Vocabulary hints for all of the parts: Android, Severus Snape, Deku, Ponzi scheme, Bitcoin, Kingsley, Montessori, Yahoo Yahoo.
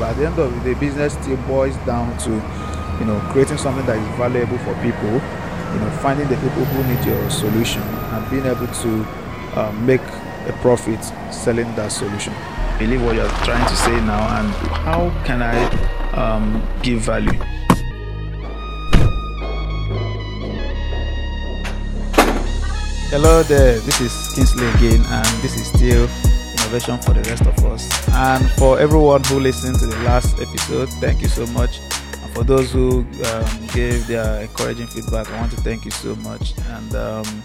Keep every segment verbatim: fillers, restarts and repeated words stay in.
At the end of the day, business still boils down to, you know, creating something that is valuable for people, you know, finding the people who need your solution and being able to uh, make a profit selling that solution. Believe what you're trying to say now, and how can I um, give value? Hello there, this is Kingsley again, and this is still Innovation for the Rest of Us. And for everyone who listened to the last episode, thank you so much. And for those who um, gave their encouraging feedback, I want to thank you so much. And um,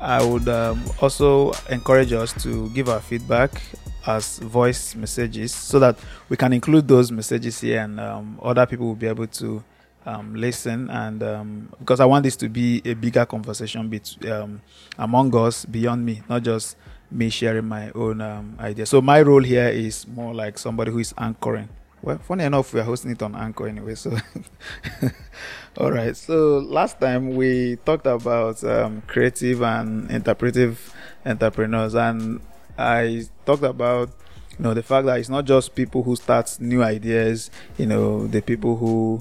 I would um, also encourage us to give our feedback as voice messages so that we can include those messages here, and um, other people will be able to um, listen. And um, because I want this to be a bigger conversation between um, among us, beyond me, not just me sharing my own um, idea. So my role here is more like somebody who is anchoring. Well, funny enough, we are hosting it on Anchor anyway, so all right. So last time we talked about um, creative and interpretive entrepreneurs, and I talked about, you know, the fact that it's not just people who start new ideas, you know, the people who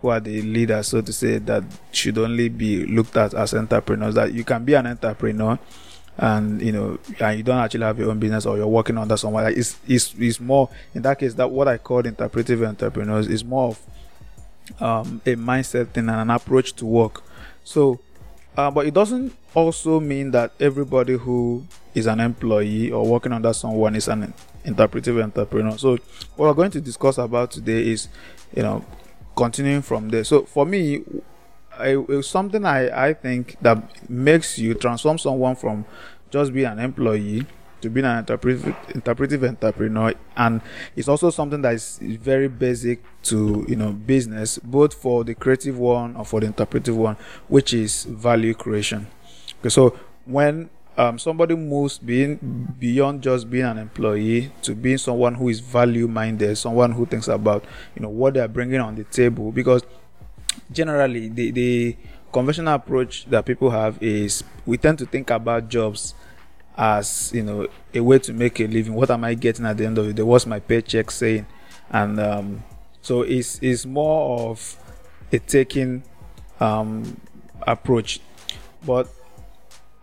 who are the leaders, so to say, that should only be looked at as entrepreneurs. That you can be an entrepreneur and, you know, and you don't actually have your own business, or you're working under someone. Like it's, it's, it's more, in that case, that what I call interpretive entrepreneurs is more of um, a mindset thing and an approach to work. So, uh, but it doesn't also mean that everybody who is an employee or working under someone is an interpretive entrepreneur. So what we're going to discuss about today is, you know, continuing from there. So for me, it's something I, I think that makes you transform someone from just being an employee to being an interpretive, interpretive entrepreneur. And it's also something that is very basic to, you know, business, both for the creative one or for the interpretive one, which is value creation. Okay, so when um, somebody moves being beyond just being an employee to being someone who is value minded, someone who thinks about, you know, what they're bringing on the table, because generally the, the conventional approach that people have is we tend to think about jobs as, you know, a way to make a living. What am I getting at the end of the day? What's my paycheck saying? And um, so it's, it's more of a taking um, approach. But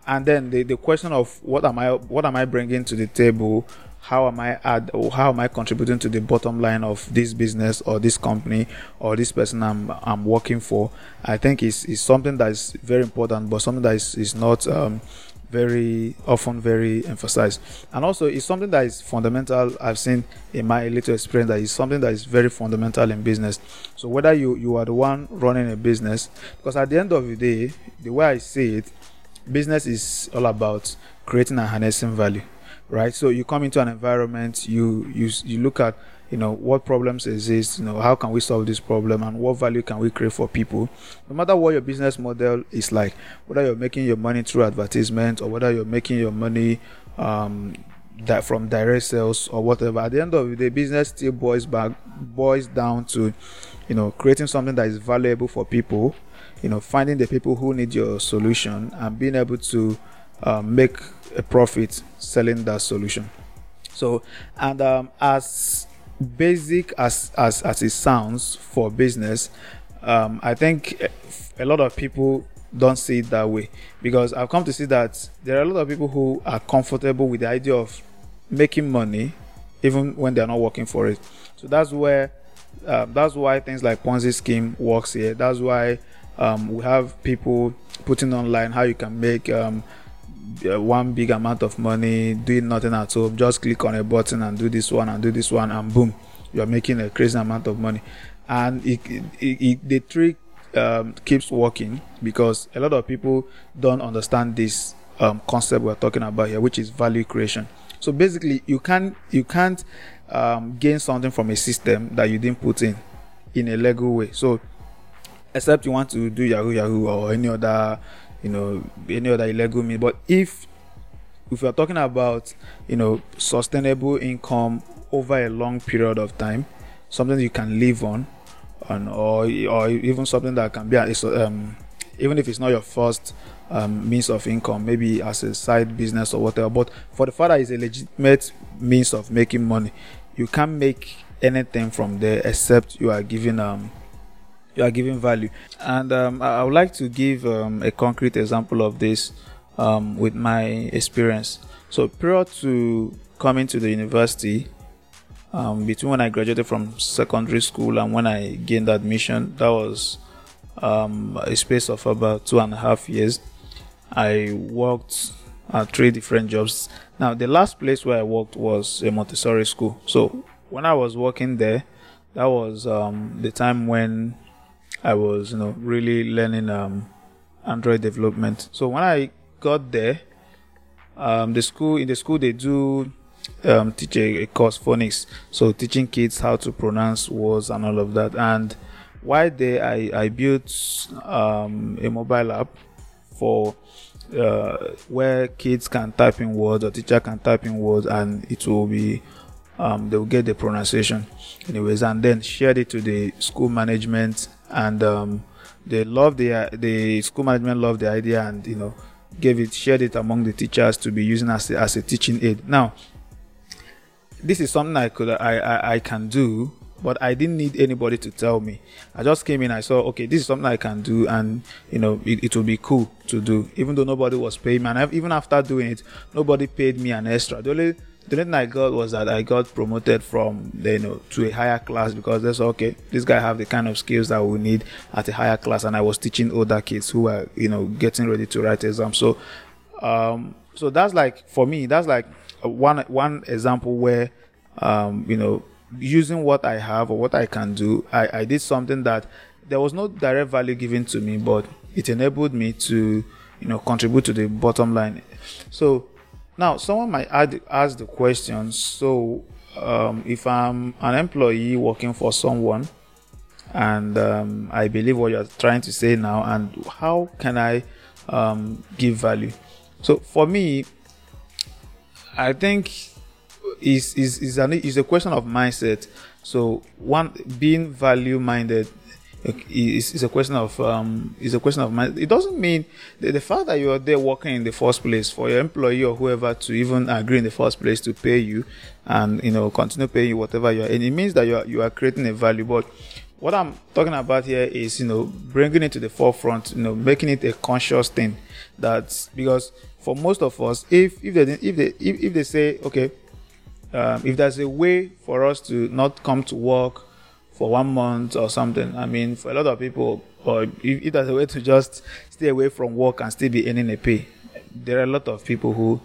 and then the, the question of what am I what am I bringing to the table? How am I add, or how am I contributing to the bottom line of this business or this company or this person I'm I'm working for? I think is is something that is very important, but something that is, is not um, very often very emphasized. And also, it's something that is fundamental. I've seen in my little experience that it's something that is very fundamental in business. So whether you you are the one running a business, because at the end of the day, the way I see it, business is all about creating and harnessing value. Right, so you come into an environment, you you you look at, you know, what problems exist, you know, how can we solve this problem, and what value can we create for people. No matter what your business model is like, whether you're making your money through advertisement or whether you're making your money um, that from direct sales or whatever, at the end of the day, business still boils back boils down to, you know, creating something that is valuable for people, you know, finding the people who need your solution and being able to uh, make a profit selling that solution. So, and um, as basic as, as as it sounds for business, um, I think a lot of people don't see it that way, because I've come to see that there are a lot of people who are comfortable with the idea of making money even when they're not working for it. So that's where uh, that's why things like Ponzi scheme works here. That's why um, we have people putting online how you can make um, one big amount of money doing nothing at all. Just click on a button and do this one and do this one, and boom, you're making a crazy amount of money. And it, it, it, the trick um, keeps working, because a lot of people don't understand this um, concept we're talking about here, which is value creation. So basically, you can't you can't um, gain something from a system that you didn't put in in a legal way. So except you want to do Yahoo Yahoo or any other, you know, any other illegal means. But if if we are talking about, you know, sustainable income over a long period of time, something you can live on, on or or even something that can be um, even if it's not your first um, means of income, maybe as a side business or whatever. But for the father, is a legitimate means of making money. You can make anything from there except you are giving um you are giving value. And um, I would like to give um, a concrete example of this um, with my experience. So prior to coming to the university, um, between when I graduated from secondary school and when I gained admission, that was um, a space of about two and a half years. I worked at three different jobs. Now, the last place where I worked was a Montessori school. So when I was working there, that was um, the time when I was, you know, really learning um, Android development. So when I got there, um, the school in the school they do um, teach a, a course, phonics. So teaching kids how to pronounce words and all of that. And while there, I I built um, a mobile app for uh, where kids can type in words or teacher can type in words, and it will be um, they will get the pronunciation, anyways. And then shared it to the school management. And um, they loved the the school management loved the idea, and you know, gave it shared it among the teachers to be using as a, as a teaching aid. Now, this is something I could I, I I can do, but I didn't need anybody to tell me. I just came in. I saw, okay, this is something I can do, and you know, it, it will be cool to do, even though nobody was paying me. And I've, even after doing it, nobody paid me an extra. The only The only thing I got was that I got promoted from, you know, to a higher class, because that's okay, this guy have the kind of skills that we need at a higher class. And I was teaching older kids who were, you know, getting ready to write exams. So, um, so that's like, for me, that's like one one example where, um, you know, using what I have or what I can do, I, I did something that there was no direct value given to me, but it enabled me to, you know, contribute to the bottom line. So, now, someone might ask the question, so um, if I'm an employee working for someone, and um, I believe what you're trying to say now, and how can I um, give value? So for me, I think is is is an is a question of mindset. So one being value minded is is a question of um is a question of mind. It doesn't mean that the fact that you are there working in the first place, for your employee or whoever to even agree in the first place to pay you, and you know, continue paying you whatever you are, and it means that you are you are creating a value. But what I'm talking about here is, you know, bringing it to the forefront, you know, making it a conscious thing. That's because for most of us, if if they if they if, if they say, okay, um, if there's a way for us to not come to work for one month or something, I mean, for a lot of people, or if, if there's a way to just stay away from work and still be earning a pay, there are a lot of people who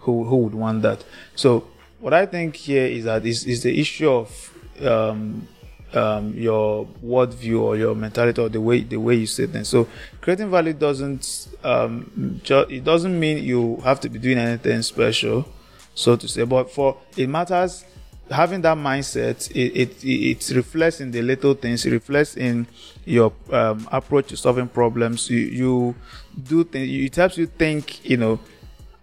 who, who would want that. So what I think here is that is is the issue of um, um, your worldview or your mentality or the way the way you say things. So creating value doesn't um, ju- it doesn't mean you have to be doing anything special, so to say. But for it matters. Having that mindset, it, it it reflects in the little things. It reflects in your um, approach to solving problems. You you do things. It helps you think, you know,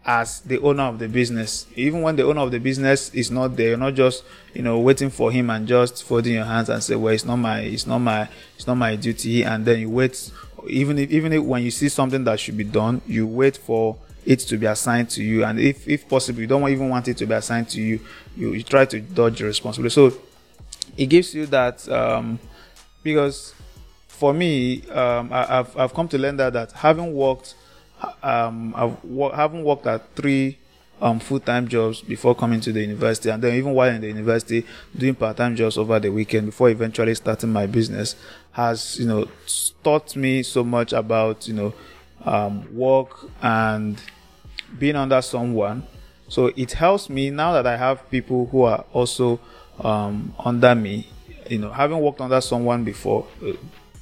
as the owner of the business. Even when the owner of the business is not there, you're not just, you know, waiting for him and just folding your hands and say, well, it's not my, it's not my, it's not my duty. And then you wait. Even if even if when you see something that should be done, you wait for it to be assigned to you, and if if possible, you don't even want it to be assigned to you. You, you try to dodge your responsibility. So it gives you that. Um, because for me, um, I, I've I've come to learn that that having worked, um, I've wo- having worked at three um, full-time jobs before coming to the university, and then even while in the university doing part-time jobs over the weekend before eventually starting my business, has, you know, taught me so much about, you know, um, work and being under someone. So it helps me now that I have people who are also um, under me. You know, having worked under someone before, uh,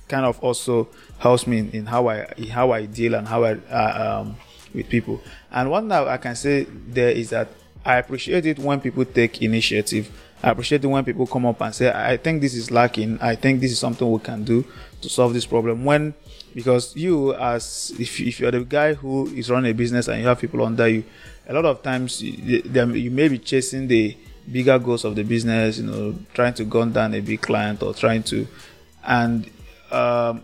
kind of also helps me in, in how I in how I deal and how I uh, um, with people. And one that I can say there is that I appreciate it when people take initiative. I appreciate it when people come up and say, "I think this is lacking. I think this is something we can do to solve this problem." When Because you, as if, if you're the guy who is running a business and you have people under you, a lot of times you, you may be chasing the bigger goals of the business, you know, trying to gun down a big client or trying to. And um,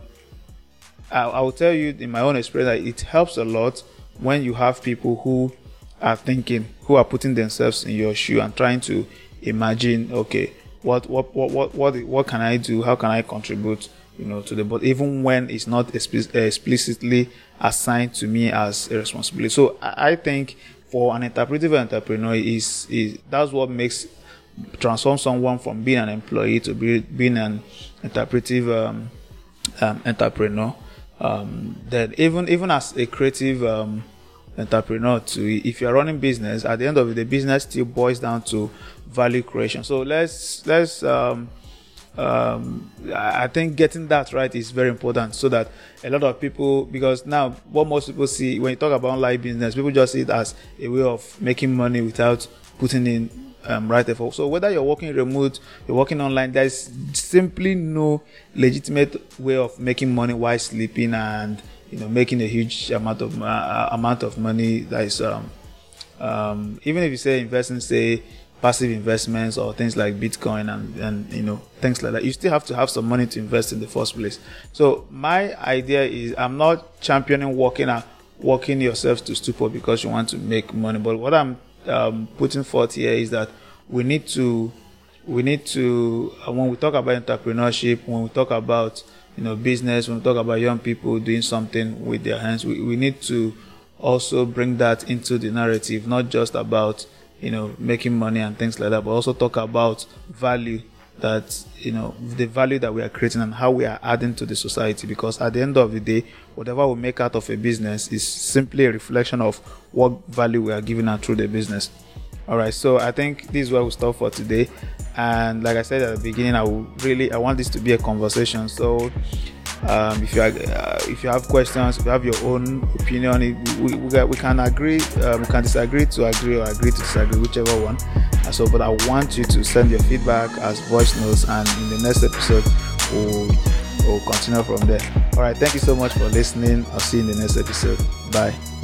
I, I will tell you in my own experience that it helps a lot when you have people who are thinking, who are putting themselves in your shoe and trying to imagine, okay, what what what what what, what can I do? How can I contribute? You know, to the board, even when it's not explicitly assigned to me as a responsibility. So I think for an interpretive entrepreneur, is is that's what makes transform someone from being an employee to be, being an interpretive um, um, entrepreneur. Um, that even even as a creative um, entrepreneur, to if you're running business, at the end of it, the business still boils down to value creation. So let's let's. Um, Um, I think getting that right is very important, so that a lot of people, because now what most people see when you talk about online business, people just see it as a way of making money without putting in um, right effort. So whether you're working remote, you're working online, there's simply no legitimate way of making money while sleeping and, you know, making a huge amount of uh, amount of money. That is, um, um, even if you say investing, say. passive investments or things like Bitcoin and, and you know, things like that, you still have to have some money to invest in the first place. So my idea is, I'm not championing working and working yourself to stupor because you want to make money. But what I'm um, putting forth here is that we need to, we need to, when we talk about entrepreneurship, when we talk about, you know, business, when we talk about young people doing something with their hands, we, we need to also bring that into the narrative, not just about, you know, making money and things like that, but also talk about value, that, you know, the value that we are creating and how we are adding to the society. Because at the end of the day, whatever we make out of a business is simply a reflection of what value we are giving out through the business. All right, so I think this is where we'll stop for today. And like I said at the beginning, I will really, I want this to be a conversation. So um, if you are, uh, if you have questions, if you have your own opinion, we, we, we can agree, um, we can disagree to agree or agree to disagree, whichever one. And so, but I want you to send your feedback as voice notes, and in the next episode, we'll, we'll continue from there. All right, thank you so much for listening. I'll see you in the next episode. Bye.